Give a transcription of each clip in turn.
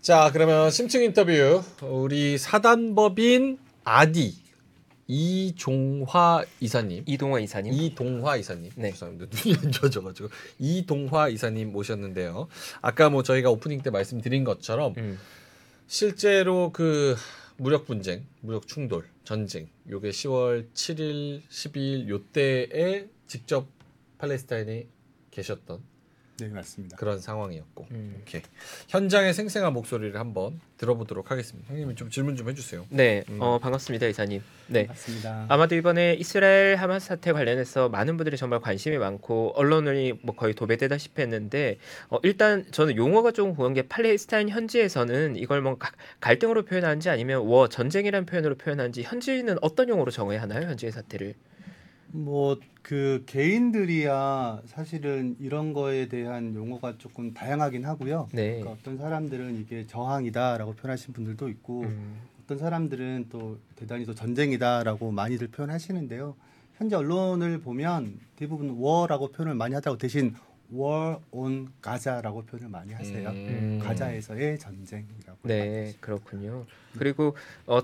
자, 그러면 심층 인터뷰 우리 사단법인 아디 이동화 이사님, 네. 죄송합니다. 눈이 안 좋아져가지고 이동화 이사님 모셨는데요. 아까 뭐 저희가 오프닝 때 말씀드린 것처럼 실제로 그 무력 분쟁, 무력 충돌, 전쟁 요게 10월 7일, 12일 요때에 직접 팔레스타인에 계셨던 네, 맞습니다. 그런 상황이었고 오케이. 현장의 생생한 목소리를 한번 들어보도록 하겠습니다. 형님이 좀 질문 좀 해주세요. 네, 반갑습니다, 이사님. 네, 반갑습니다. 아마도 이번에 이스라엘 하마스 사태 관련해서 많은 분들이 정말 관심이 많고 언론이 뭐 거의 도배되다시피 했는데 일단 저는 용어가 조금 궁금한 게 팔레스타인 현지에서는 이걸 뭐 갈등으로 표현하는지 아니면 전쟁이라는 표현으로 표현하는지 현지인은 어떤 용어로 정해야 하나요? 현지의 사태를? 그 개인들이야 사실은 이런 거에 대한 용어가 조금 다양하긴 하고요. 네. 그러니까 어떤 사람들은 이게 저항이다라고 표현하신 분들도 있고 어떤 사람들은 또 대단히 또 전쟁이다라고 많이들 표현하시는데요. 현재 언론을 보면 대부분 워라고 표현을 많이 하다고 대신 War on Gaza라고 표현을 많이 하세요. 가자에서의 전쟁이라고. 네, 그렇군요. 그리고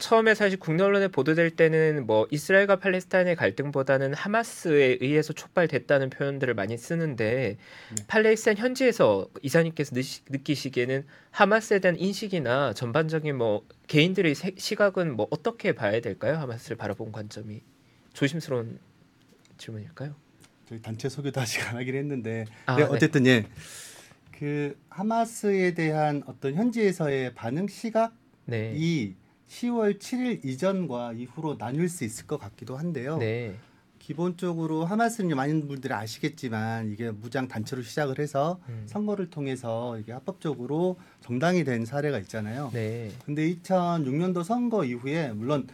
처음에 사실 국내 언론에 보도될 때는 이스라엘과 팔레스타인의 갈등보다는 하마스에 의해서 촉발됐다는 표현들을 많이 쓰는데 네. 팔레스타인 현지에서 이사님께서 느끼시기에는 하마스에 대한 인식이나 전반적인 개인들의 시각은 어떻게 봐야 될까요? 하마스를 바라본 관점이 조심스러운 질문일까요? 저희 단체 소개도 아직 안 하긴 했는데 어쨌든 예, 그 하마스에 대한 어떤 현지에서의 반응 시각이 10월 7일 이전과 이후로 나눌 수 있을 것 같기도 한데요. 네. 기본적으로 하마스는 많은 분들이 아시겠지만 이게 무장 단체로 시작을 해서 선거를 통해서 이게 합법적으로 정당이 된 사례가 있잖아요. 네. 근데 2006년도 선거 이후에 물론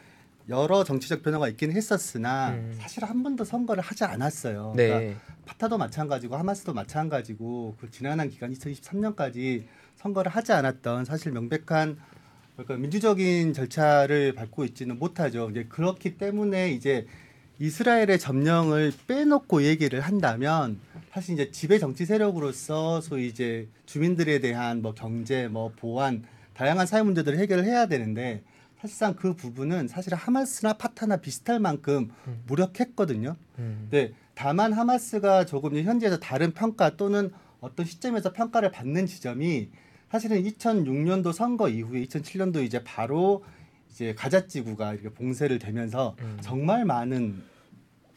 여러 정치적 변화가 있긴 했었으나 사실 한 번도 선거를 하지 않았어요. 네. 그러니까 파타도 마찬가지고 하마스도 마찬가지고 그 지난한 기간 2023년까지 선거를 하지 않았던 사실 명백한 그러니까 민주적인 절차를 밟고 있지는 못하죠. 이제 그렇기 때문에 이제 이스라엘의 점령을 빼놓고 얘기를 한다면 사실 이제 지배 정치 세력으로서 소위 이제 주민들에 대한 경제, 보안 다양한 사회 문제들을 해결을 해야 되는데. 사실상 그 부분은 사실 하마스나 파타나 비슷할 만큼 무력했거든요. 네, 다만 하마스가 조금 현지에서 다른 평가 또는 어떤 시점에서 평가를 받는 지점이 사실은 2006년도 선거 이후에 2007년도 이제 바로 이제 가자지구가 이렇게 봉쇄를 되면서 정말 많은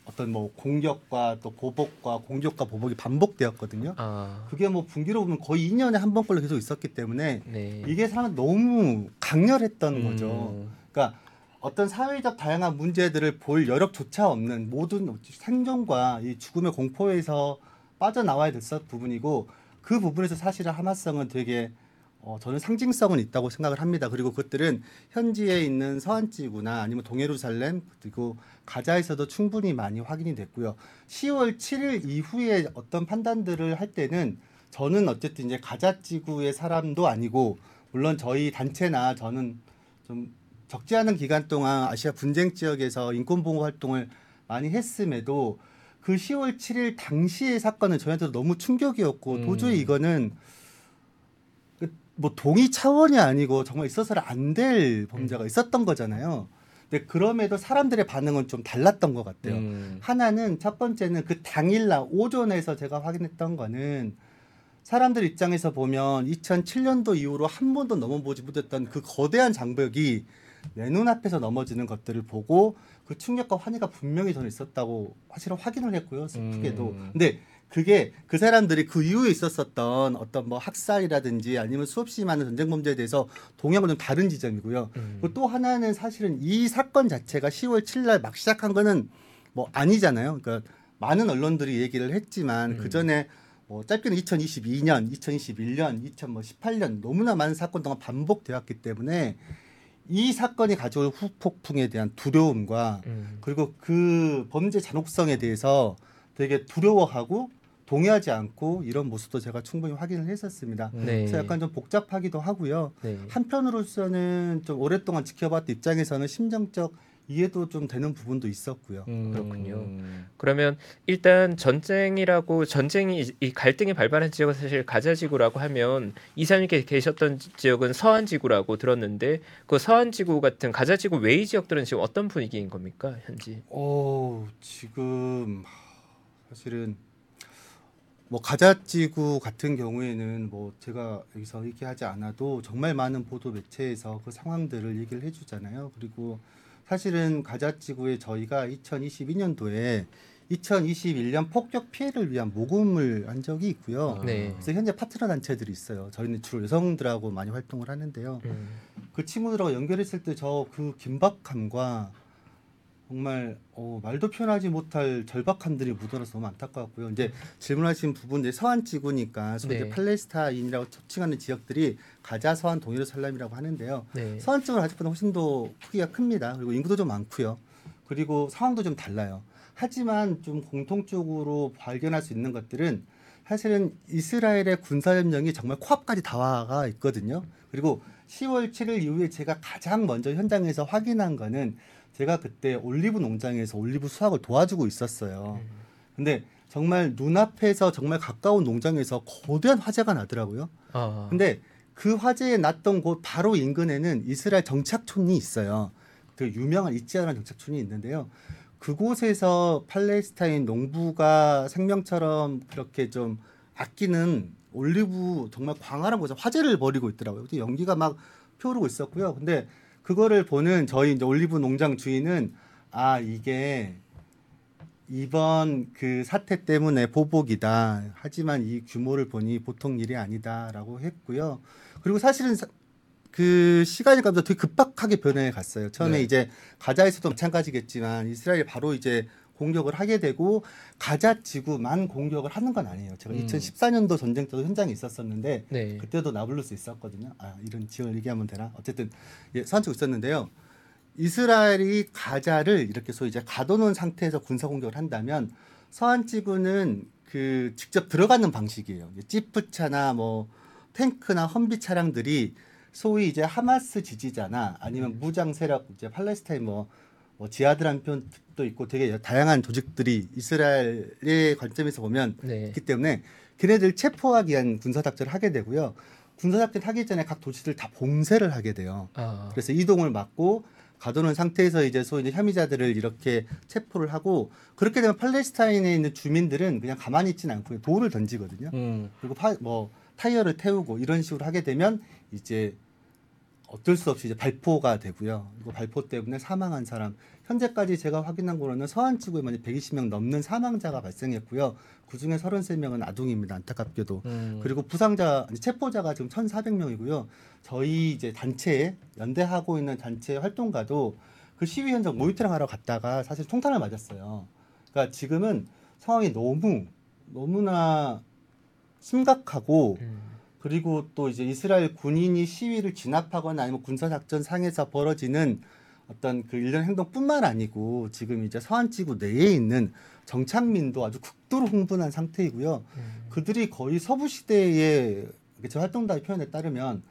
어떤 공격과 또 보복과 공격과 보복이 반복되었거든요. 아. 그게 분기로 보면 거의 2년에 한 번꼴로 계속 있었기 때문에 네. 이게 사람 너무 강렬했던 거죠. 그러니까 어떤 사회적 다양한 문제들을 볼 여력조차 없는 모든 생존과 이 죽음의 공포에서 빠져나와야 됐었던 부분이고 그 부분에서 사실은 하마스성은 되게 저는 상징성은 있다고 생각을 합니다. 그리고 그것들은 현지에 있는 서안지구나 아니면 동예루살렘 그리고 가자에서도 충분히 많이 확인이 됐고요. 10월 7일 이후에 어떤 판단들을 할 때는 저는 어쨌든 이제 가자지구의 사람도 아니고 물론 저희 단체나 저는 좀 적지 않은 기간 동안 아시아 분쟁 지역에서 인권보호 활동을 많이 했음에도 그 10월 7일 당시의 사건은 저희한테도 너무 충격이었고 도저히 이거는 동의 차원이 아니고 정말 있어서는 안 될 범죄가 있었던 거잖아요. 근데 그럼에도 사람들의 반응은 좀 달랐던 것 같아요. 하나는 첫 번째는 그 당일날 오전에서 제가 확인했던 거는 사람들 입장에서 보면 2007년도 이후로 한 번도 넘어보지 못했던 그 거대한 장벽이 내 눈앞에서 넘어지는 것들을 보고 그 충격과 환희가 분명히 저는 있었다고 사실은 확인을 했고요. 슬프게도. 근데 그게 그 사람들이 그 이후에 있었었던 어떤 학살이라든지 아니면 수없이 많은 전쟁 범죄에 대해서 동향은 좀 다른 지점이고요. 또 하나는 사실은 이 사건 자체가 10월 7일 막 시작한 거는 아니잖아요. 그러니까 많은 언론들이 얘기를 했지만 그 전에 짧게는 2022년, 2021년, 2018년 너무나 많은 사건 동안 반복되었기 때문에 이 사건이 가져올 후폭풍에 대한 두려움과 그리고 그 범죄 잔혹성에 대해서 되게 두려워하고 동의하지 않고 이런 모습도 제가 충분히 확인을 했었습니다. 네. 그래서 약간 좀 복잡하기도 하고요. 네. 한편으로서는 좀 오랫동안 지켜봤던 입장에서는 심정적 이해도 좀 되는 부분도 있었고요. 그렇군요. 그러면 일단 전쟁이 이 갈등이 발발한 지역은 사실 가자지구라고 하면 이사님께 계셨던 지역은 서안지구라고 들었는데 그 서안지구 같은 가자지구 외의 지역들은 지금 어떤 분위기인 겁니까? 현지? 지금 사실은 뭐 가자지구 같은 경우에는 뭐 제가 여기서 얘기하지 않아도 정말 많은 보도 매체에서 그 상황들을 얘기를 해주잖아요. 그리고 사실은 가자지구에 저희가 2022년도에 2021년 폭격 피해를 위한 모금을 한 적이 있고요. 네. 그래서 현재 파트너 단체들이 있어요. 저희는 주로 여성들하고 많이 활동을 하는데요. 그 친구들하고 연결했을 때 저 그 긴박함과 정말 말도 표현하지 못할 절박함들이 묻어나서 너무 안타까웠고요. 이제 질문하신 부분, 서안지구니까 소위 네. 팔레스타인이라고 칭하는 지역들이 가자, 서안, 동예루살렘이라고 하는데요. 네. 서안지구는 아직보다 훨씬 더 크기가 큽니다. 그리고 인구도 좀 많고요. 그리고 상황도 좀 달라요. 하지만 좀 공통적으로 발견할 수 있는 것들은 사실은 이스라엘의 군사협력이 정말 코앞까지 다와가 있거든요. 그리고 10월 7일 이후에 제가 가장 먼저 현장에서 확인한 거는 제가 그때 올리브 농장에서 올리브 수확을 도와주고 있었어요. 근데 정말 눈앞에서 정말 가까운 농장에서 거대한 화재가 나더라고요. 근데 그 화재에 났던 곳 바로 인근에는 이스라엘 정착촌이 있어요. 그 유명한 이지아라는 정착촌이 있는데요. 그곳에서 팔레스타인 농부가 생명처럼 그렇게 좀 아끼는 올리브 정말 광활한 곳에서 화재를 벌이고 있더라고요. 연기가 막 피어오르고 있었고요. 근데 그거를 보는 저희 이제 올리브 농장 주인은 이게 이번 그 사태 때문에 보복이다. 하지만 이 규모를 보니 보통 일이 아니다라고 했고요. 그리고 사실은 그 시간이 가면서 되게 급박하게 변해갔어요. 처음에 네. 이제 가자에서도 마찬가지겠지만 이스라엘 바로 이제 공격을 하게 되고 가자지구만 공격을 하는 건 아니에요. 제가 2014년도 전쟁 때도 현장에 있었었는데 네. 그때도 나블루스 있었거든요. 이런 지역을 얘기하면 되나? 어쨌든 서안지구 있었는데요. 이스라엘이 가자를 이렇게 소위 이제 가둬놓은 상태에서 군사 공격을 한다면 서안지구는 그 직접 들어가는 방식이에요. 지프차나 뭐 탱크나 험비 차량들이 소위 이제 하마스 지지자나 아니면 무장 세력 이제 팔레스타인 뭐 지하드 한 편도 있고 되게 다양한 조직들이 이스라엘의 관점에서 보면 네. 있기 때문에 걔네들 체포하기 위한 군사작전을 하게 되고요. 군사작전을 하기 전에 각 도시들 다 봉쇄를 하게 돼요. 그래서 이동을 막고 가둬놓은 상태에서 이제 소위 이제 혐의자들을 이렇게 체포를 하고 그렇게 되면 팔레스타인에 있는 주민들은 그냥 가만히 있지는 않고 돌을 던지거든요. 그리고 타이어를 태우고 이런 식으로 하게 되면 이제 어쩔 수 없이 이제 발포가 되고요. 이거 발포 때문에 사망한 사람 현재까지 제가 확인한 거로는 서안지구에만 120명 넘는 사망자가 발생했고요. 그중에 33명은 아동입니다. 안타깝게도. 그리고 체포자가 지금 1,400명이고요. 저희 이제 단체에 연대하고 있는 단체 활동가도 그 시위 현장 모니터링하러 갔다가 사실 총탄을 맞았어요. 그러니까 지금은 상황이 너무나 심각하고. 그리고 또 이제 이스라엘 군인이 시위를 진압하거나 아니면 군사작전 상에서 벌어지는 어떤 그 일련의 행동뿐만 아니고 지금 이제 서안지구 내에 있는 정착민도 아주 극도로 흥분한 상태이고요. 그들이 거의 서부시대의 제 활동가의 표현에 따르면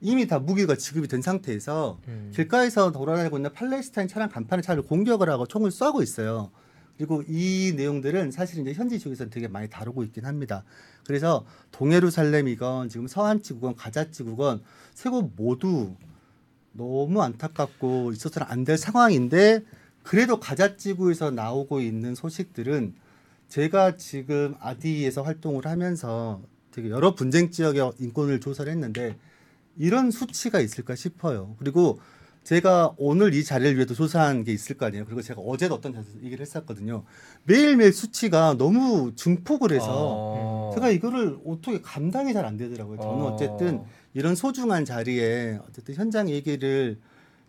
이미 다 무기가 지급이 된 상태에서 길가에서 돌아다니고 있는 팔레스타인 차량 간판에 차를 공격을 하고 총을 쏘고 있어요. 그리고 이 내용들은 사실 이제 현지 지역에서는 되게 많이 다루고 있긴 합니다. 그래서 동예루살렘이건 지금 서안지구건 가자지구건 세 곳 모두 너무 안타깝고 있어서는 안 될 상황인데 그래도 가자지구에서 나오고 있는 소식들은 제가 지금 아디에서 활동을 하면서 되게 여러 분쟁 지역의 인권을 조사를 했는데 이런 수치가 있을까 싶어요. 그리고 제가 오늘 이 자리를 위해서 조사한 게 있을 거 아니에요. 그리고 제가 어제도 어떤 자리에서 얘기를 했었거든요. 매일매일 수치가 너무 증폭을 해서 제가 이거를 어떻게 감당이 잘 안 되더라고요. 저는 어쨌든 이런 소중한 자리에 어쨌든 현장 얘기를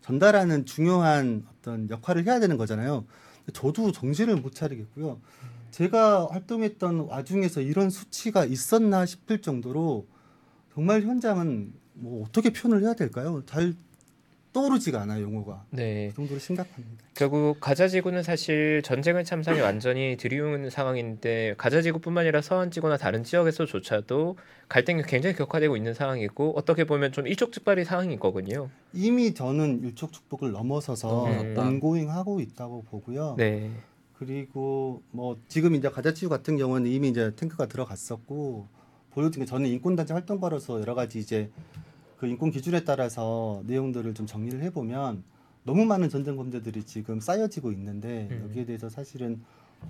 전달하는 중요한 어떤 역할을 해야 되는 거잖아요. 저도 정신을 못 차리겠고요. 제가 활동했던 와중에서 이런 수치가 있었나 싶을 정도로 정말 현장은 뭐 어떻게 표현을 해야 될까요? 잘 떠오르지가 않아요, 용어가. 네. 그 정도로 심각합니다. 결국 가자지구는 사실 전쟁의 참상이 완전히 들이우는 상황인데 가자지구뿐만 아니라 서안지구나 다른 지역에서조차도 갈등이 굉장히 격화되고 있는 상황이고 어떻게 보면 좀 일촉즉발의 상황인 거군요. 이미 저는 일촉즉발을 넘어서서 ongoing하고 있다고 보고요. 네. 그리고 뭐 지금 이제 가자지구 같은 경우는 이미 이제 탱크가 들어갔었고 보여드린 게 저는 인권단체 활동가로서 여러 가지 이제 그 인권 기준에 따라서 내용들을 좀 정리를 해보면 너무 많은 전쟁 범죄들이 지금 쌓여지고 있는데 여기에 대해서 사실은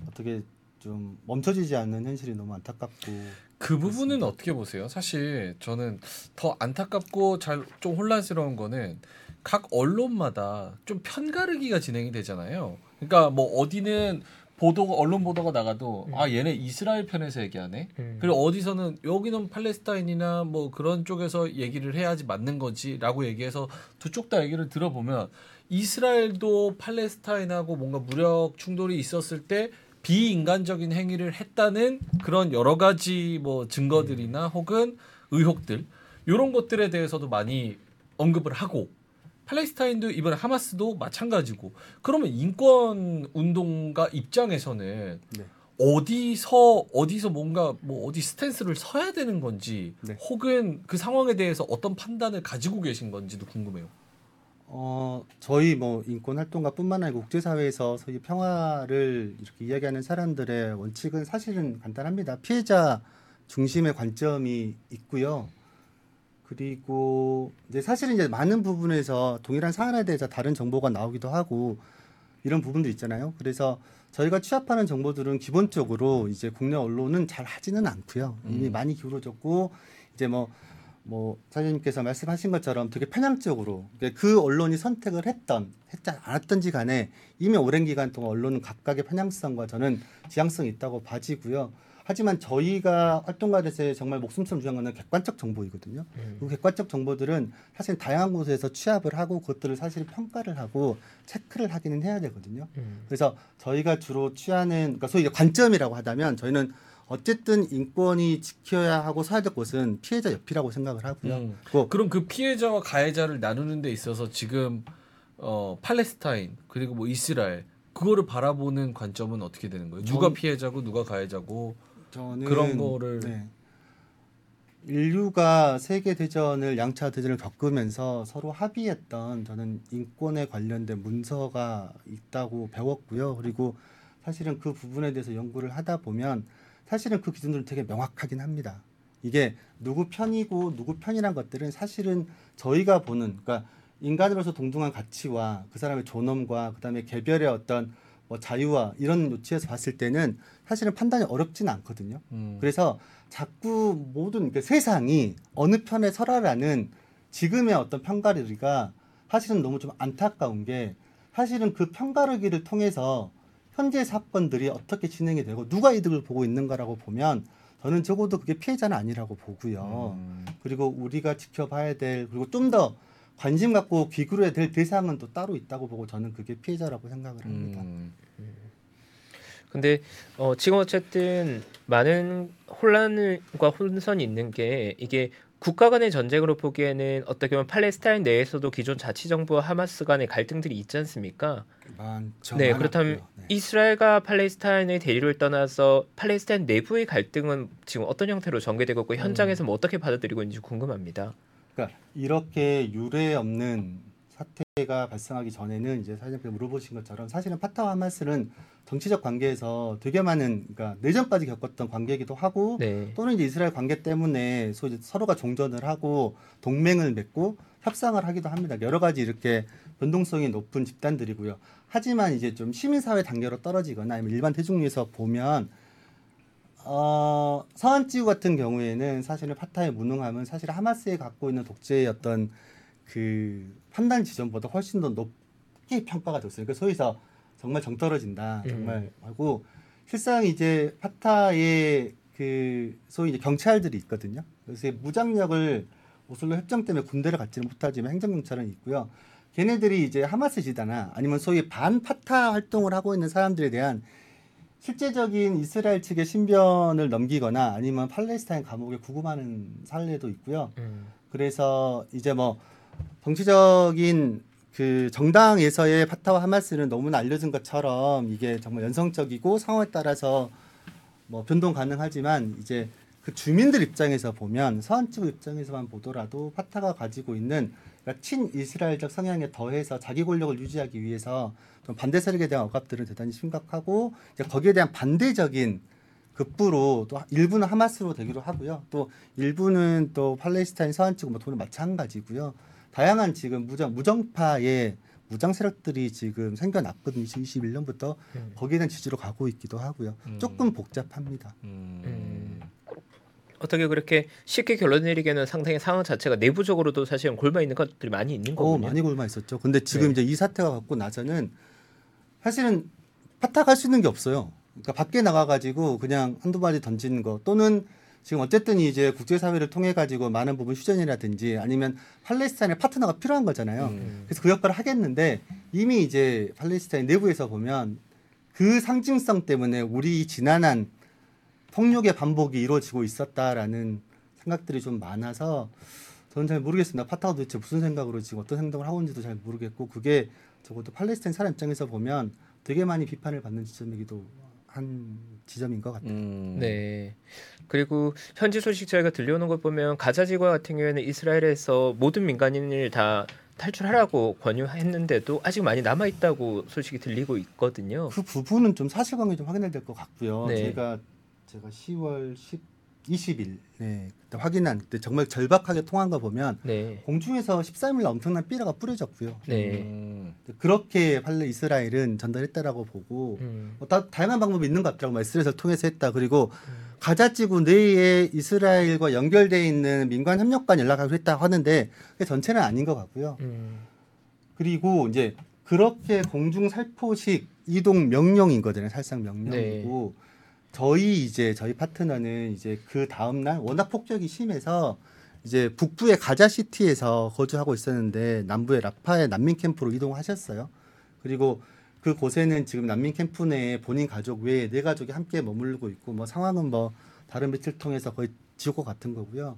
어떻게 좀 멈춰지지 않는 현실이 너무 안타깝고 그 부분은 그렇습니다. 어떻게 보세요? 사실 저는 더 안타깝고 잘 좀 혼란스러운 거는 각 언론마다 좀 편가르기가 진행이 되잖아요. 그러니까 뭐 어디는 보도가 언론 보도가 나가도 아 얘네 이스라엘 편에서 얘기하네. 그리고 어디서는 여기는 팔레스타인이나 뭐 그런 쪽에서 얘기를 해야지 맞는 거지라고 얘기해서 두 쪽 다 얘기를 들어보면 이스라엘도 팔레스타인하고 뭔가 무력 충돌이 있었을 때 비인간적인 행위를 했다는 그런 여러 가지 뭐 증거들이나 혹은 의혹들 이런 것들에 대해서도 많이 언급을 하고. 팔레스타인도 이번에 하마스도 마찬가지고 그러면 인권 운동가 입장에서는 네. 어디서 뭔가 뭐 어디 스탠스를 서야 되는 건지 네. 혹은 그 상황에 대해서 어떤 판단을 가지고 계신 건지도 궁금해요. 저희 뭐 인권 활동가뿐만 아니라 국제사회에서 소위 평화를 이렇게 이야기하는 사람들의 원칙은 사실은 간단합니다. 피해자 중심의 관점이 있고요. 그리고 이제 사실은 이제 많은 부분에서 동일한 사안에 대해서 다른 정보가 나오기도 하고 이런 부분도 있잖아요. 그래서 저희가 취합하는 정보들은 기본적으로 이제 국내 언론은 잘 하지는 않고요. 이미 많이 기울어졌고 이제 뭐 사장님께서 말씀하신 것처럼 되게 편향적으로 그 언론이 선택을 했지 않았던지 간에 이미 오랜 기간 동안 언론은 각각의 편향성과 저는 지향성이 있다고 봐지고요. 하지만 저희가 활동가들에서 정말 목숨처럼 중요한 것은 객관적 정보이거든요. 그 객관적 정보들은 사실 다양한 곳에서 취합을 하고 그것들을 사실 평가를 하고 체크를 하기는 해야 되거든요. 그래서 저희가 주로 취하는 그러니까 소위 관점이라고 하다면 저희는 어쨌든 인권이 지켜야 하고 서야 될 곳은 피해자 옆이라고 생각을 하고요. 그럼 그 피해자와 가해자를 나누는 데 있어서 지금 팔레스타인 그리고 뭐 이스라엘 그거를 바라보는 관점은 어떻게 되는 거예요? 누가 피해자고 누가 가해자고? 저는 그런 거를 네. 인류가 세계 대전을 양차 대전을 겪으면서 서로 합의했던 저는 인권에 관련된 문서가 있다고 배웠고요. 그리고 사실은 그 부분에 대해서 연구를 하다 보면 사실은 그 기준들은 되게 명확하긴 합니다. 이게 누구 편이고 누구 편이란 것들은 사실은 저희가 보는 그러니까 인간으로서 동등한 가치와 그 사람의 존엄과 그다음에 개별의 어떤 뭐 자유와 이런 요치에서 봤을 때는 사실은 판단이 어렵지는 않거든요. 그래서 자꾸 모든 그 세상이 어느 편에 서라라는 지금의 어떤 편가르기가 사실은 너무 좀 안타까운 게 사실은 그 편가르기를 통해서 현재 사건들이 어떻게 진행이 되고 누가 이득을 보고 있는가라고 보면 저는 적어도 그게 피해자는 아니라고 보고요. 그리고 우리가 지켜봐야 될 그리고 좀 더 관심 갖고 귀구려야 될 대상은 또 따로 있다고 보고 저는 그게 피해자라고 생각을 합니다. 근데 지금 어쨌든 많은 혼란과 혼선이 있는 게 이게 국가 간의 전쟁으로 보기에는 어떻게 보면 팔레스타인 내에서도 기존 자치정부와 하마스 간의 갈등들이 있지 않습니까? 네, 그렇다면 네. 이스라엘과 팔레스타인의 대립을 떠나서 팔레스타인 내부의 갈등은 지금 어떤 형태로 전개되고 있고 현장에서 뭐 어떻게 받아들이고 있는지 궁금합니다. 그러니까 이렇게 유례 없는 사태가 발생하기 전에는 이제 사장님께서 물어보신 것처럼 사실은 파타와 하마스는 정치적 관계에서 되게 많은 그러니까 내전까지 겪었던 관계이기도 하고 네. 또는 이제 이스라엘 관계 때문에 소위 서로가 종전을 하고 동맹을 맺고 협상을 하기도 합니다. 여러 가지 이렇게 변동성이 높은 집단들이고요. 하지만 이제 좀 시민사회 단계로 떨어지거나 아니면 일반 대중에서 보면 서안지구 같은 경우에는 사실은 파타의 무능함은 사실 하마스에 갖고 있는 독재의 어떤 그 판단 지점보다 훨씬 더 높게 평가가 됐어요. 그러니까 소위서 정말 정 떨어진다 정말 하고 실상 이제 파타의 그 소위 이제 경찰들이 있거든요. 그래서 무장력을 오슬로 협정 때문에 군대를 갖지는 못하지만 행정경찰은 있고요. 걔네들이 이제 하마스 지도나 아니면 소위 반 파타 활동을 하고 있는 사람들에 대한 실제적인 이스라엘 측의 신변을 넘기거나 아니면 팔레스타인 감옥에 구금하는 사례도 있고요. 그래서 이제 정치적인 그 정당에서의 파타와 하마스는 너무나 알려진 것처럼 이게 정말 연성적이고 상황에 따라서 뭐 변동 가능하지만 이제 그 주민들 입장에서 보면 서안지구 입장에서만 보더라도 파타가 가지고 있는 그러니까 친이스라엘적 성향에 더해서 자기 권력을 유지하기 위해서 좀 반대 세력에 대한 억압들은 대단히 심각하고 이제 거기에 대한 반대적인 급부로 또 일부는 하마스로 되기로 하고요. 또 일부는 또 팔레스타인 서안지구 뭐 돈을 마찬가지고요. 다양한 지금 무정파의 무장 세력들이 지금 생겨났거든요. 2021년부터 거기에 대한 지지로 가고 있기도 하고요. 조금 복잡합니다. 어떻게 그렇게 쉽게 결론 내리기에는 상당히 상황 자체가 내부적으로도 사실은 골마 있는 것들이 많이 있는 거군요. 많이 골마 있었죠. 근데 지금 이제 이 사태가 갖고 나서는 사실은 파탁할 수 있는 게 없어요. 그러니까 밖에 나가가지고 그냥 한두 마디 던지는 거 또는 지금 어쨌든 이제 국제사회를 통해 가지고 많은 부분 휴전이라든지 아니면 팔레스타인의 파트너가 필요한 거잖아요. 그래서 그 역할을 하겠는데 이미 이제 팔레스타인 내부에서 보면 그 상징성 때문에 우리 지난한 폭력의 반복이 이루어지고 있었다라는 생각들이 좀 많아서 저는 잘 모르겠습니다. 파타가 도대체 무슨 생각으로 지금 어떤 행동을 하고 있는지도 잘 모르겠고 그게 적어도 팔레스타인 사람 입장에서 보면 되게 많이 비판을 받는 지점이기도 한 지점인 것 같아요. 네. 그리고 현지 소식 저희가 들려오는 걸 보면 가자지구 같은 경우에는 이스라엘에서 모든 민간인을 다 탈출하라고 권유했는데도 아직 많이 남아 있다고 소식이 들리고 있거든요. 그 부분은 좀 사실관계 좀 확인해야 될 것 같고요. 네. 제가 10월 20일 그때 확인한 그때 정말 절박하게 통한 거 보면 공중에서 13일 날 엄청난 삐라가 뿌려졌고요. 그렇게 이스라엘은 전달했다라고 보고 다양한 방법이 있는 것 같더라고요. 이스라엘을 통해서 했다. 그리고 가자지구 내에 이스라엘과 연결되어 있는 민관 협력관 연락하기로 했다고 하는데 그게 전체는 아닌 것 같고요. 그리고 이제 그렇게 공중 살포식 이동 명령인 거잖아요. 살상 명령이고 저희 파트너는 이제 그 다음 날 워낙 폭격이 심해서 이제 북부의 가자시티에서 거주하고 있었는데 남부의 라파의 난민 캠프로 이동하셨어요. 그리고 그 곳에는 지금 난민 캠프 내에 본인 가족 외에 네 가족이 함께 머물고 있고 뭐 상황은 뭐 다른 매체를 통해서 거의 지옥과 같은 거고요.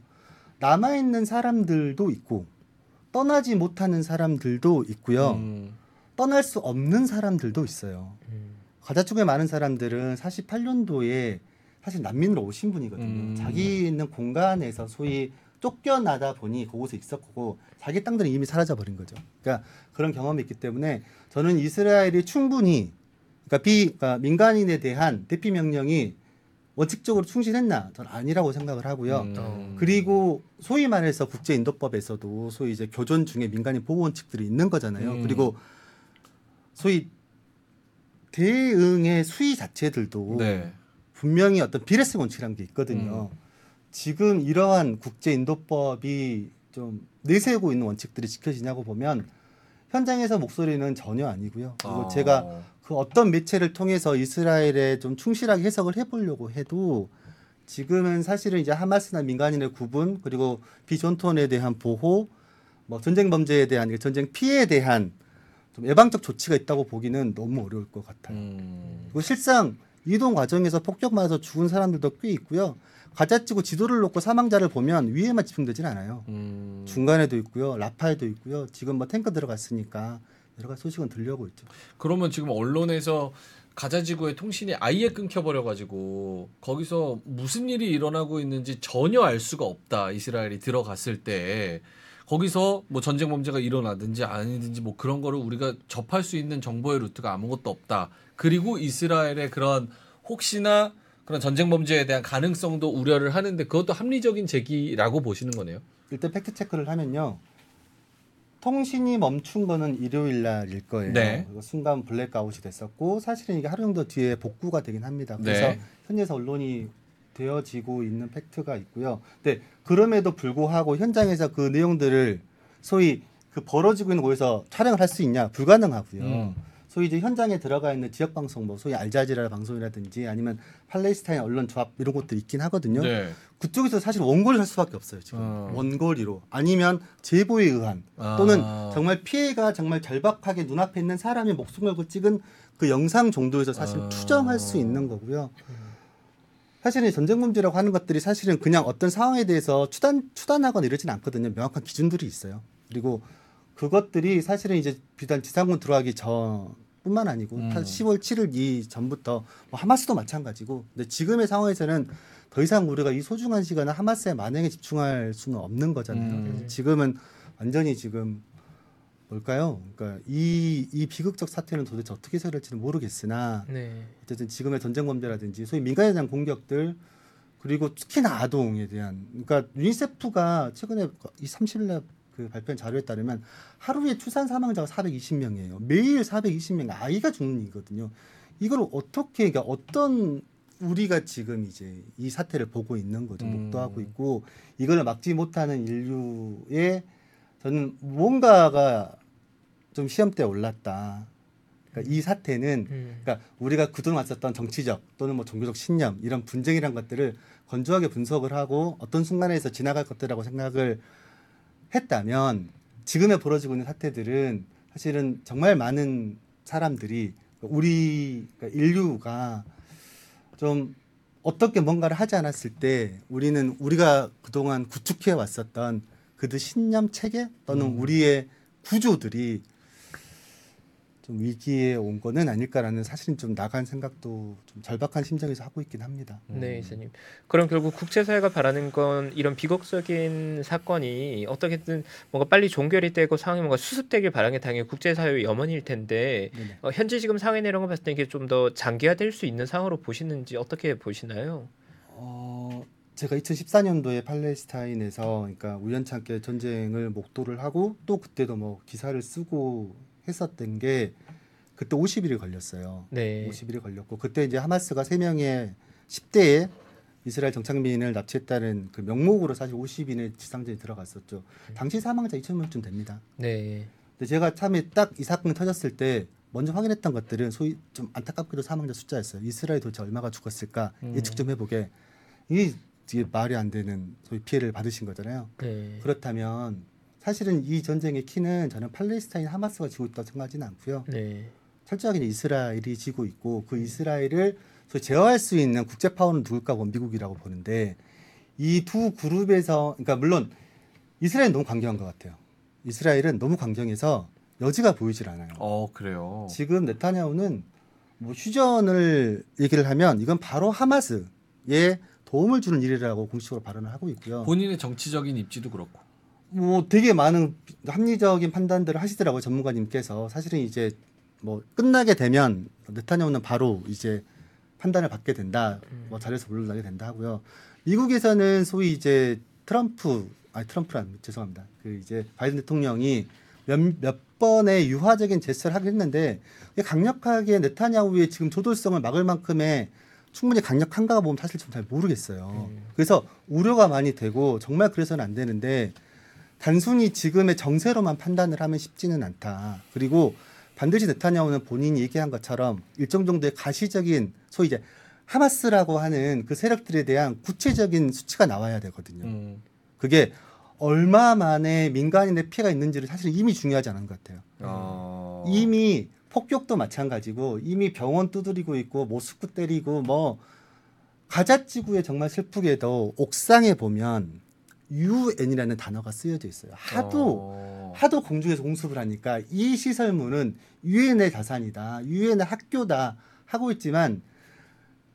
남아 있는 사람들도 있고 떠나지 못하는 사람들도 있고요. 떠날 수 없는 사람들도 있어요. 가자지구에 많은 사람들은 48년도에 사실 난민으로 오신 분이거든요. 자기 있는 공간에서 소위 쫓겨나다 보니 그곳에 있었고 자기 땅들은 이미 사라져버린 거죠. 그러니까 그런 경험이 있기 때문에 저는 이스라엘이 충분히 그러니까 민간인에 대한 대피 명령이 원칙적으로 충실했나? 저는 아니라고 생각을 하고요. 그리고 소위 말해서 국제인도법에서도 소위 이제 교전 중에 민간인 보호 원칙들이 있는 거잖아요. 그리고 소위 대응의 수위 자체들도 분명히 어떤 비례성 원칙이라는 게 있거든요. 지금 이러한 국제인도법이 좀 내세우고 있는 원칙들이 지켜지냐고 보면 현장에서 목소리는 전혀 아니고요. 그리고 제가 그 어떤 매체를 통해서 이스라엘에 좀 충실하게 해석을 해보려고 해도 지금은 사실은 이제 하마스나 민간인의 구분 그리고 비전투원에 대한 보호, 뭐 전쟁 범죄에 대한 전쟁 피해에 대한 좀 예방적 조치가 있다고 보기는 너무 어려울 것 같아요. 그리고 실상 이동 과정에서 폭격 맞아서 죽은 사람들도 꽤 있고요. 가자지구 지도를 놓고 사망자를 보면 위에만 집중되진 않아요. 중간에도 있고요. 라파에도 있고요. 지금 뭐 탱크 들어갔으니까 여러 가지 소식은 들려오고 있죠. 그러면 지금 언론에서 가자지구의 통신이 아예 끊겨버려가지고 거기서 무슨 일이 일어나고 있는지 전혀 알 수가 없다. 이스라엘이 들어갔을 때 거기서 뭐 전쟁 범죄가 일어나든지 아니든지 뭐 그런 거를 우리가 접할 수 있는 정보의 루트가 아무것도 없다. 그리고 이스라엘의 그런 혹시나 그런 전쟁 범죄에 대한 가능성도 우려를 하는데 그것도 합리적인 제기라고 보시는 거네요. 일단 팩트 체크를 하면요. 통신이 멈춘 거는 일요일 날일 거예요. 순간 블랙아웃이 됐었고 사실은 이게 하루 정도 뒤에 복구가 되긴 합니다. 그래서 현지에서 언론이 되어지고 있는 팩트가 있고요. 근데 그럼에도 불구하고 현장에서 그 내용들을 소위 그 벌어지고 있는 곳에서 촬영을 할 수 있냐 불가능하고요. 소위 이제 현장에 들어가 있는 지역 방송, 뭐 소위 알자지라 방송이라든지 아니면 팔레스타인 언론 조합 이런 것들이 있긴 하거든요. 그쪽에서 사실 원고를 할 수밖에 없어요. 지금 원고리로 아니면 제보에 의한 또는 정말 피해가 정말 절박하게 눈앞에 있는 사람의 목숨 걸고 찍은 그 영상 정도에서 사실 추정할 수 있는 거고요. 사실은 전쟁 범죄라고 하는 것들이 사실은 그냥 어떤 상황에 대해서 추단하거나 이러진 않거든요. 명확한 기준들이 있어요. 그리고 그것들이 사실은 이제 비단 지상군 들어가기 전뿐만 아니고 10월 7일 이전부터 뭐 하마스도 마찬가지고, 근데 지금의 상황에서는 더 이상 우리가 이 소중한 시간을 하마스의 만행에 집중할 수는 없는 거잖아요. 지금은 완전히 지금 뭘까요? 그러니까 이 비극적 사태는 도대체 어떻게 해결될지는 모르겠으나 어쨌든 지금의 전쟁 범죄라든지 소위 민간에 대한 공격들, 그리고 특히나 아동에 대한, 그러니까 유니세프가 최근에 이 30일날 그 발표한 자료에 따르면 하루에 출산 사망자가 420명이에요. 매일 420명 아이가 죽는 일이거든요. 이걸 어떻게, 그러니까 어떤, 우리가 지금 이제 이 사태를 보고 있는 거죠. 목도하고 있고, 이걸 막지 못하는 인류의, 저는 뭔가가 좀 시험대에 올랐다. 그러니까 이 사태는 그러니까 우리가 그동안 왔었던 정치적 또는 뭐 종교적 신념 이런 분쟁이란 것들을 건조하게 분석을 하고 어떤 순간에서 지나갈 것들이라고 생각을 했다면, 지금에 벌어지고 있는 사태들은 사실은 정말 많은 사람들이, 우리 인류가 좀 어떻게 뭔가를 하지 않았을 때 우리는 우리가 그동안 구축해 왔었던 그들 신념 체계 또는 우리의 구조들이 좀 위기에 온 거는 아닐까라는, 사실은 좀 나간 생각도 좀 절박한 심정에서 하고 있긴 합니다. 네, 이사님. 그럼 결국 국제사회가 바라는 건 이런 비극적인 사건이 어떻게든 뭔가 빨리 종결이 되고 상황이 뭔가 수습되길 바라는 게 당연히 국제사회의 염원일 텐데, 현재 지금 상황이 내려온 거 봤을 때 이게 좀 더 장기화될 수 있는 상황으로 보시는지 어떻게 보시나요? 제가 2014년도에 팔레스타인에서, 그러니까 우연찮게 전쟁을 목도를 하고 또 그때도 뭐 기사를 쓰고 했었던 게, 그때 50일이 걸렸어요. 50일이 걸렸고, 그때 이제 하마스가 3명의 10대의 이스라엘 정착민을 납치했다는 그 명목으로 사실 50인의 지상전이 들어갔었죠. 당시 사망자 2,000명쯤 됩니다. 근데 제가 처음에 딱 이 사건이 터졌을 때 먼저 확인했던 것들은, 소위 좀 안타깝게도 사망자 숫자였어요. 이스라엘 도대체 얼마가 죽었을까 예측 좀 해보게. 이게 말이 안 되는 소위 피해를 받으신 거잖아요. 그렇다면 사실은 이 전쟁의 키는 저는 팔레스타인 하마스가 지고 있다고 생각하지는 않고요. 철저하게 이스라엘이 지고 있고, 그 이스라엘을 소위 제어할 수 있는 국제 파워는 누굴까 보면 미국이라고 보는데, 이 두 그룹에서, 그러니까 물론 이스라엘은 너무 강경한 것 같아요. 이스라엘은 너무 강경해서 여지가 보이질 않아요. 그래요. 지금 네타냐후는 뭐 휴전을 얘기를 하면 이건 바로 하마스의 도움을 주는 일이라고 공식으로 발언을 하고 있고요. 본인의 정치적인 입지도 그렇고. 뭐 되게 많은 합리적인 판단들을 하시더라고요, 전문가님께서. 사실은 이제 뭐 끝나게 되면 네타냐후는 바로 이제 판단을 받게 된다, 뭐 자리에서 물러나게 된다 하고요. 미국에서는 소위 이제 그 이제 바이든 대통령이 몇 번의 유화적인 제스처를 하긴 했는데, 강력하게 네타냐후의 지금 조돌성을 막을 만큼의 충분히 강력한가 보면 사실 좀 잘 모르겠어요. 그래서 우려가 많이 되고, 정말 그래서는 안 되는데 단순히 지금의 정세로만 판단을 하면 쉽지는 않다. 그리고 반드시 네타냐후는 본인이 얘기한 것처럼 일정 정도의 가시적인, 소위 이제 하마스라고 하는 그 세력들에 대한 구체적인 수치가 나와야 되거든요. 그게 얼마만의 민간인의 피해가 있는지를 사실 이미 중요하지 않은 것 같아요. 이미 폭격도 마찬가지고, 이미 병원 두드리고 있고, 모스크 때리고, 뭐 가자지구에 정말 슬프게도 옥상에 보면 UN이라는 단어가 쓰여져 있어요. 하도 공중에서 공습을 하니까 이 시설물은 UN의 자산이다, UN의 학교다 하고 있지만,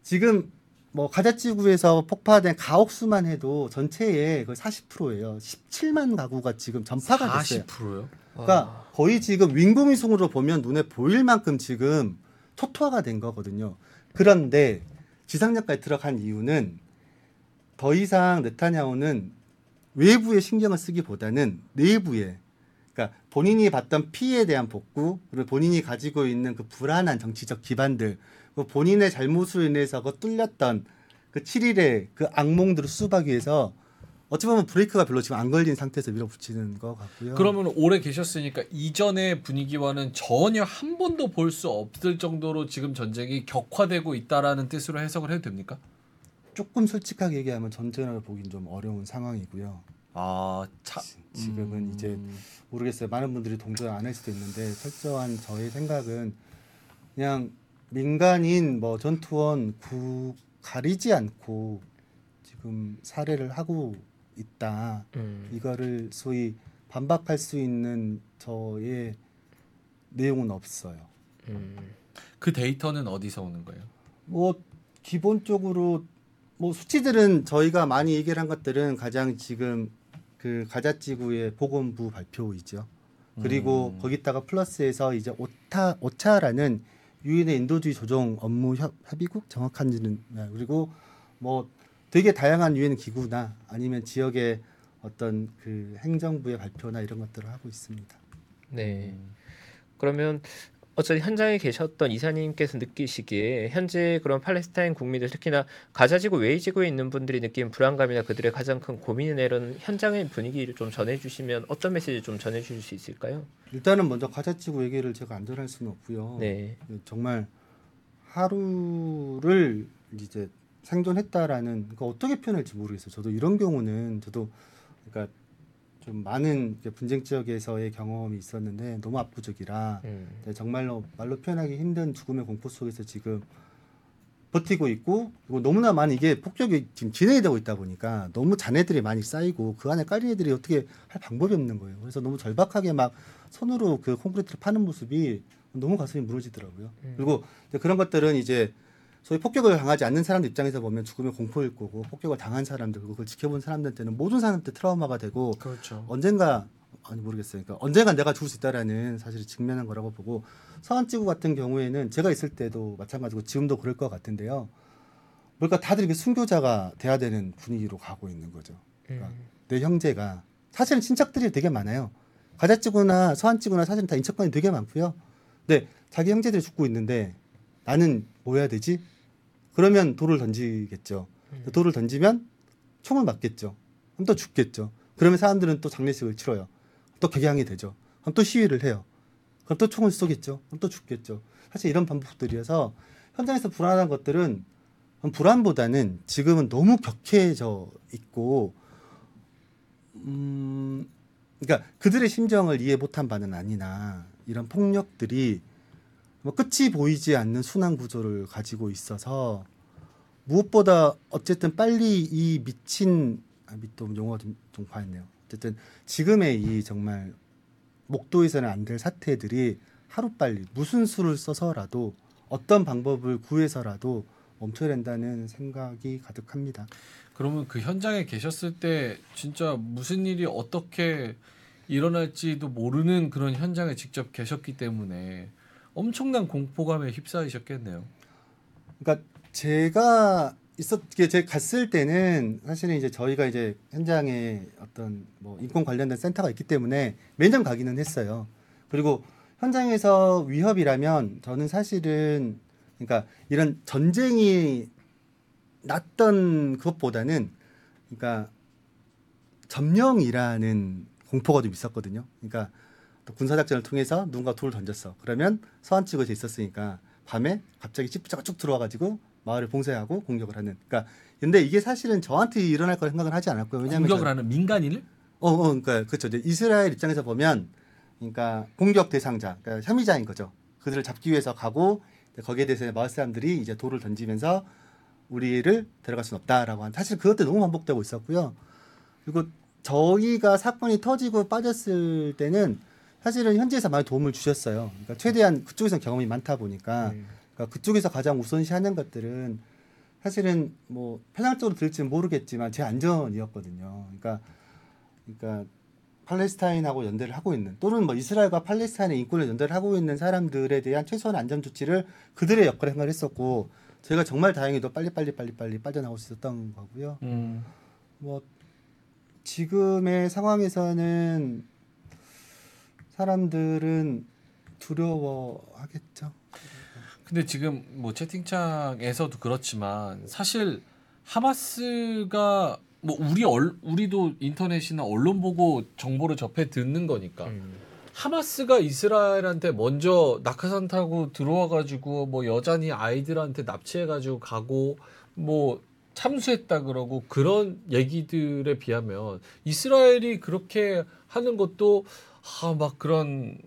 지금 뭐 가자지구에서 폭파된 가옥수만 해도 전체의 거의 40%예요. 17만 가구가 지금 전파가 됐어요. 40%요? 그러니까 거의 지금 윈구민송으로 보면 눈에 보일 만큼 지금 초토화가 된 거거든요. 그런데 지상전까지 들어간 이유는, 더 이상 네타냐후는 외부에 신경을 쓰기보다는 내부에, 그러니까 본인이 받던 피해에 대한 복구, 그리고 본인이 가지고 있는 그 불안한 정치적 기반들, 본인의 잘못으로 인해서 그 뚫렸던 그 7일의 그 악몽들을 수습하기 위해서 어찌 보면 브레이크가 별로 지금 안 걸린 상태에서 밀어붙이는 것 같고요. 그러면 오래 계셨으니까 이전의 분위기와는 전혀 한 번도 볼 수 없을 정도로 지금 전쟁이 격화되고 있다라는 뜻으로 해석을 해도 됩니까? 조금 솔직하게 얘기하면 전쟁을 보긴 좀 어려운 상황이고요. 지금은 이제 모르겠어요. 많은 분들이 동조를 안 할 수도 있는데, 철저한 저의 생각은 그냥 민간인, 뭐 전투원 가리지 않고 지금 살해를 하고 있다. 이거를 소위 반박할 수 있는 저의 내용은 없어요. 그 데이터는 어디서 오는 거예요? 뭐 기본적으로 뭐 수치들은 저희가 많이 얘기를 한 것들은 가장 지금 그 가자지구의 보건부 발표이죠. 그리고 거기다가 플러스에서 이제 오차라는 유엔의 인도주의 조정 업무 협의국 정확한지는 그리고 뭐 되게 다양한 유엔 기구나 아니면 지역의 어떤 그 행정부의 발표나 이런 것들을 하고 있습니다. 네. 그러면 어차피 현장에 계셨던 이사님께서 느끼시기에 현재 그런 팔레스타인 국민들 특히나 가자지구 외의 지구에 있는 분들이 느끼는 불안감이나 그들의 가장 큰 고민이나 이런 현장의 분위기를 좀 전해주시면 어떤 메시지를 좀 전해주실 수 있을까요? 일단은 먼저 가자지구 얘기를 제가 안 전할 수는 없고요. 네. 정말 하루를 이제 생존했다라는 그러니까 어떻게 표현할지 모르겠어요. 저도 이런 경우는 저도 그러니까 좀 많은 분쟁 지역에서의 경험이 있었는데 너무 압구적이라 정말로 말로 표현하기 힘든 죽음의 공포 속에서 지금 버티고 있고 그리고 너무나 많이 이게 폭격이 지금 진행이 되고 있다 보니까 너무 잔해들이 많이 쌓이고 그 안에 깔린 애들이 어떻게 할 방법이 없는 거예요. 그래서 너무 절박하게 막 손으로 그 콘크리트를 파는 모습이 너무 가슴이 무너지더라고요. 그리고 그런 것들은 이제 소위 폭격을 당하지 않는 사람들 입장에서 보면 죽음의 공포일 거고 폭격을 당한 사람들 그걸 지켜본 사람들한테는 모든 사람한테 트라우마가 되고 그렇죠. 언젠가 아니 모르겠어요. 그러니까 언젠가 내가 죽을 수 있다라는 사실을 직면한 거라고 보고 서안지구 같은 경우에는 제가 있을 때도 마찬가지고 지금도 그럴 것 같은데요. 그러니까 다들 이렇게 순교자가 돼야 되는 분위기로 가고 있는 거죠. 그러니까 내 형제가 사실은 친척들이 되게 많아요. 가자지구나 서안지구나 사실은 다 인척관이 되게 많고요. 근데 자기 형제들이 죽고 있는데 나는 뭐 해야 되지? 그러면 돌을 던지겠죠. 돌을 던지면 총을 맞겠죠. 그럼 또 죽겠죠. 그러면 사람들은 또 장례식을 치러요. 또 격양이 되죠. 그럼 또 시위를 해요. 그럼 또 총을 쏘겠죠. 그럼 또 죽겠죠. 사실 이런 반복들이어서 현장에서 불안한 것들은 불안보다는 지금은 너무 격해져 있고 그러니까 그들의 심정을 이해 못한 바는 아니나 이런 폭력들이 뭐 끝이 보이지 않는 순환 구조를 가지고 있어서 무엇보다 어쨌든 빨리 이 미친 또 용어가 좀 과했네요. 어쨌든 지금의 이 정말 목도해서는 안 될 사태들이 하루빨리 무슨 수를 써서라도 어떤 방법을 구해서라도 멈춰야 된다는 생각이 가득합니다. 그러면 그 현장에 계셨을 때 진짜 무슨 일이 어떻게 일어날지도 모르는 그런 현장에 직접 계셨기 때문에 엄청난 공포감에 휩싸이셨겠네요. 그러니까 제가 제가 갔을 때는 사실은 이제 저희가 이제 현장에 어떤 뭐 인권 관련된 센터가 있기 때문에 매년 가기는 했어요. 그리고 현장에서 위협이라면 저는 사실은 그러니까 이런 전쟁이 났던 것보다는 그러니까 점령이라는 공포가 좀 있었거든요. 그러니까 군사작전을 통해서 누군가 돌을 던졌어. 그러면 서안지구에 있었으니까 밤에 갑자기 찌뿌자가 쭉 들어와가지고 마을을 봉쇄하고 공격을 하는. 그러니까 근데 이게 사실은 저한테 일어날 거라 생각은 하지 않았고요. 왜냐하면 공격을 하는 민간인을? 그러니까 그렇죠. 이제 이스라엘 입장에서 보면, 그러니까 공격 대상자, 그러니까 혐의자인 거죠. 그들을 잡기 위해서 가고 거기에 대해서 마을 사람들이 이제 돌을 던지면서 우리를 데려갈 수는 없다라고 한. 사실 그것도 너무 반복되고 있었고요. 그리고 저희가 사건이 터지고 빠졌을 때는. 사실은 현지에서 많이 도움을 주셨어요. 그러니까 최대한 그쪽에서 경험이 많다 보니까 그러니까 그쪽에서 가장 우선시하는 것들은 사실은 뭐 편향적으로 들을지는 모르겠지만 제 안전이었거든요. 그러니까 팔레스타인하고 연대를 하고 있는 또는 뭐 이스라엘과 팔레스타인의 인권을 연대를 하고 있는 사람들에 대한 최소한 안전 조치를 그들의 역할을 생각을 했었고 제가 정말 다행히도 빨리 빠져나올 수 있었던 거고요. 뭐 지금의 상황에서는. 사람들은 두려워하겠죠. 근데 지금 뭐 채팅창에서도 그렇지만 사실 하마스가 뭐 우리도 인터넷이나 언론 보고 정보를 접해 듣는 거니까 하마스가 이스라엘한테 먼저 낙하산 타고 들어와가지고 뭐 여자니 아이들한테 납치해가지고 가고 뭐 참수했다 그러고 그런 얘기들에 비하면 이스라엘이 그렇게 하는 것도 막 그런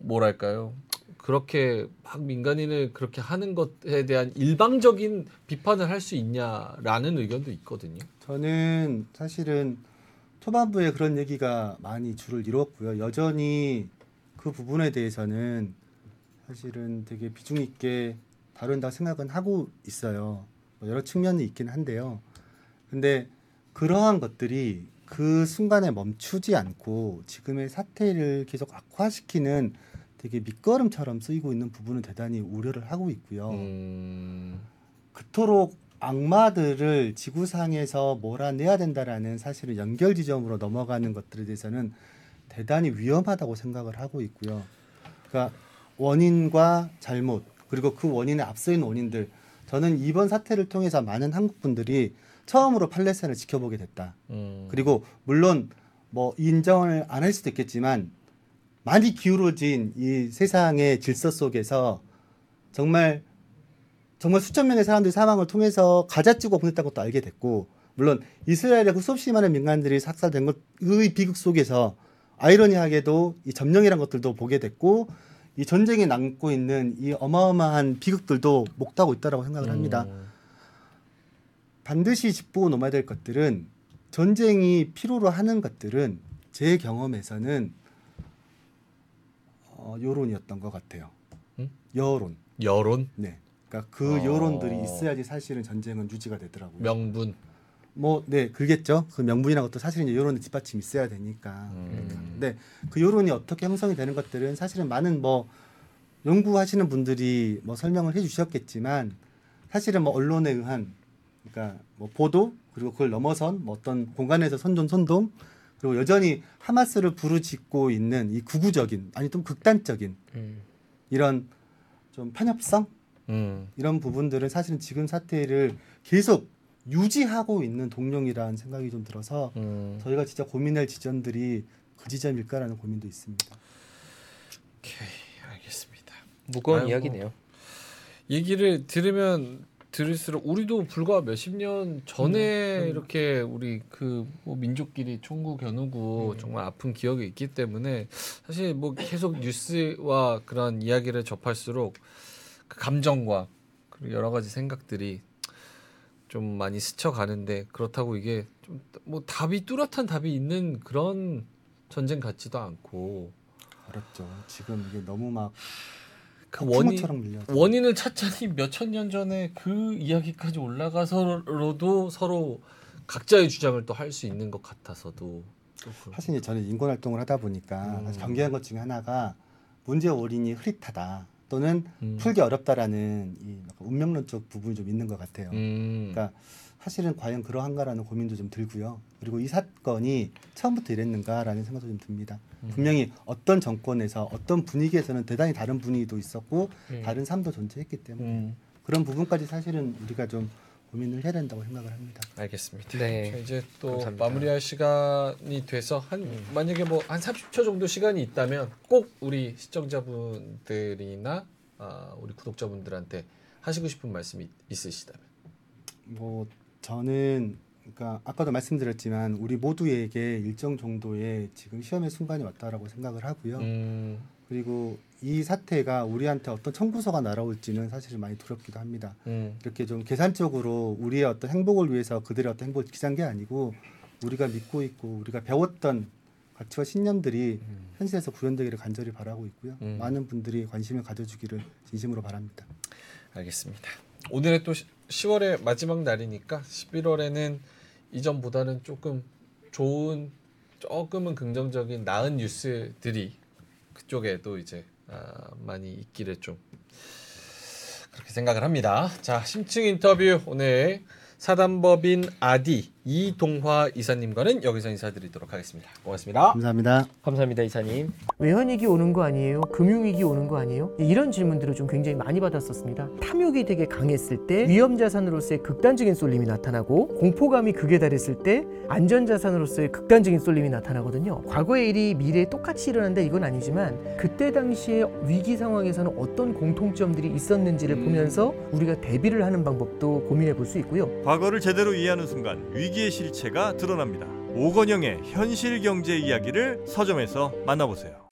뭐랄까요? 그렇게 막 민간인을 그렇게 하는 것에 대한 일방적인 비판을 할 수 있냐라는 의견도 있거든요. 저는 사실은 초반부에 그런 얘기가 많이 주를 이뤘고요. 여전히 그 부분에 대해서는 사실은 되게 비중 있게 다룬다 생각은 하고 있어요. 여러 측면이 있긴 한데요. 근데 그러한 것들이 그 순간에 멈추지 않고 지금의 사태를 계속 악화시키는 되게 밑거름처럼 쓰이고 있는 부분은 대단히 우려를 하고 있고요. 그토록 악마들을 지구상에서 몰아내야 된다라는 사실은 연결 지점으로 넘어가는 것들에 대해서는 대단히 위험하다고 생각을 하고 있고요. 그러니까 원인과 잘못, 그리고 그 원인에 앞서 있는 원인들, 저는 이번 사태를 통해서 많은 한국분들이 처음으로 팔레스타인을 지켜보게 됐다. 그리고 물론 뭐 인정을 안 할 수도 있겠지만 많이 기울어진 이 세상의 질서 속에서 정말 수천 명의 사람들이 사망을 통해서 가자지구가 보냈다는 것도 알게 됐고, 물론 이스라엘의 그 수없이 많은 민간들이 삭살된 것의 비극 속에서 아이러니하게도 이 점령이란 것들도 보게 됐고, 이 전쟁에 남고 있는 이 어마어마한 비극들도 목도하고 있다고 생각을 합니다. 반드시 짚고 넘어야 될 것들은, 전쟁이 필요로 하는 것들은 제 경험에서는 여론이었던 것 같아요. 응? 여론. 여론? 네. 그러니까 그 여론들이 있어야지 사실은 전쟁은 유지가 되더라고요. 명분. 뭐 네, 그러겠죠. 그 명분이라는 것도 사실은 이제 여론의 뒷받침이 있어야 되니까. 근데 그 여론이 어떻게 형성이 되는 것들은 사실은 많은 뭐 연구하시는 분들이 뭐 설명을 해주셨겠지만, 사실은 뭐 언론에 의한, 그러니까 뭐 보도, 그리고 그걸 넘어선 뭐 어떤 공간에서 선전 선동, 그리고 여전히 하마스를 부르짖고 있는 이 극우적인, 아니 좀 극단적인 이런 좀 편협성, 이런 부분들은 사실은 지금 사태를 계속 유지하고 있는 동력이라는 생각이 좀 들어서 저희가 진짜 고민할 지점들이 그 지점일까라는 고민도 있습니다. 오케이, 알겠습니다. 무거운 이야기네요. 뭐, 얘기를 들으면 들을수록 우리도 불과 몇십 년 전에 이렇게 우리 그 뭐 민족끼리 총구 겨누고 정말 아픈 기억이 있기 때문에, 사실 뭐 계속 뉴스와 그런 이야기를 접할수록 그 감정과 그리고 여러 가지 생각들이 좀 많이 스쳐가는데, 그렇다고 이게 좀 뭐 답이, 뚜렷한 답이 있는 그런 전쟁 같지도 않고 어렵죠. 지금 이게 너무 막 그 원인을 찾자니 몇천 년 전에 그 이야기까지 올라가서로도 서로 각자의 주장을 또 할 수 있는 것 같아서도. 사실 저는 인권 활동을 하다 보니까 경계한 것 중에 하나가 문제 원인이 흐릿하다 또는 풀기 어렵다라는 이 운명론적 부분이 좀 있는 것 같아요. 그러니까 사실은 과연 그러한가라는 고민도 좀 들고요. 그리고 이 사건이 처음부터 이랬는가라는 생각도 좀 듭니다. 분명히 어떤 정권에서 어떤 분위기에서는 대단히 다른 분위기도 있었고 다른 삶도 존재했기 때문에 그런 부분까지 사실은 우리가 좀 고민을 해야 된다고 생각을 합니다. 알겠습니다. 네. 이제 또 감사합니다. 마무리할 시간이 돼서 만약에 뭐 한 30초 정도 시간이 있다면 꼭 우리 시청자분들이나 우리 구독자분들한테 하시고 싶은 말씀이 있으시다면. 뭐 저는 그러니까 아까도 말씀드렸지만 우리 모두에게 일정 정도의 지금 시험의 순간이 왔다라고 생각을 하고요. 그리고 이 사태가 우리한테 어떤 청구서가 날아올지는 사실 많이 두렵기도 합니다. 이렇게 좀 계산적으로 우리의 어떤 행복을 위해서 그들의 어떤 행복을 기대한 게 아니고, 우리가 믿고 있고 우리가 배웠던 가치와 신념들이 현실에서 구현되기를 간절히 바라고 있고요. 많은 분들이 관심을 가져주기를 진심으로 바랍니다. 알겠습니다. 오늘의 또 10월의 마지막 날이니까 11월에는 이전보다는 조금 좋은, 조금은 긍정적인 나은 뉴스들이 그쪽에도 이제 많이 있기를 좀 그렇게 생각을 합니다. 자, 심층 인터뷰 오늘 사단법인 아디 이동화 이사님과는 여기서 인사드리도록 하겠습니다. 고맙습니다. 감사합니다. 감사합니다, 이사님. 외환위기 오는 거 아니에요? 금융위기 오는 거 아니에요? 이런 질문들을 좀 굉장히 많이 받았었습니다. 탐욕이 되게 강했을 때 위험자산으로서의 극단적인 쏠림이 나타나고, 공포감이 극에 달했을 때 안전자산으로서의 극단적인 쏠림이 나타나거든요. 과거의 일이 미래에 똑같이 일어난다, 이건 아니지만 그때 당시에 위기 상황에서는 어떤 공통점들이 있었는지를 보면서 우리가 대비를 하는 방법도 고민해 볼 수 있고요. 과거를 제대로 이해하는 순간 위기의 실체가 드러납니다. 오건영의 현실경제 이야기를 서점에서 만나보세요.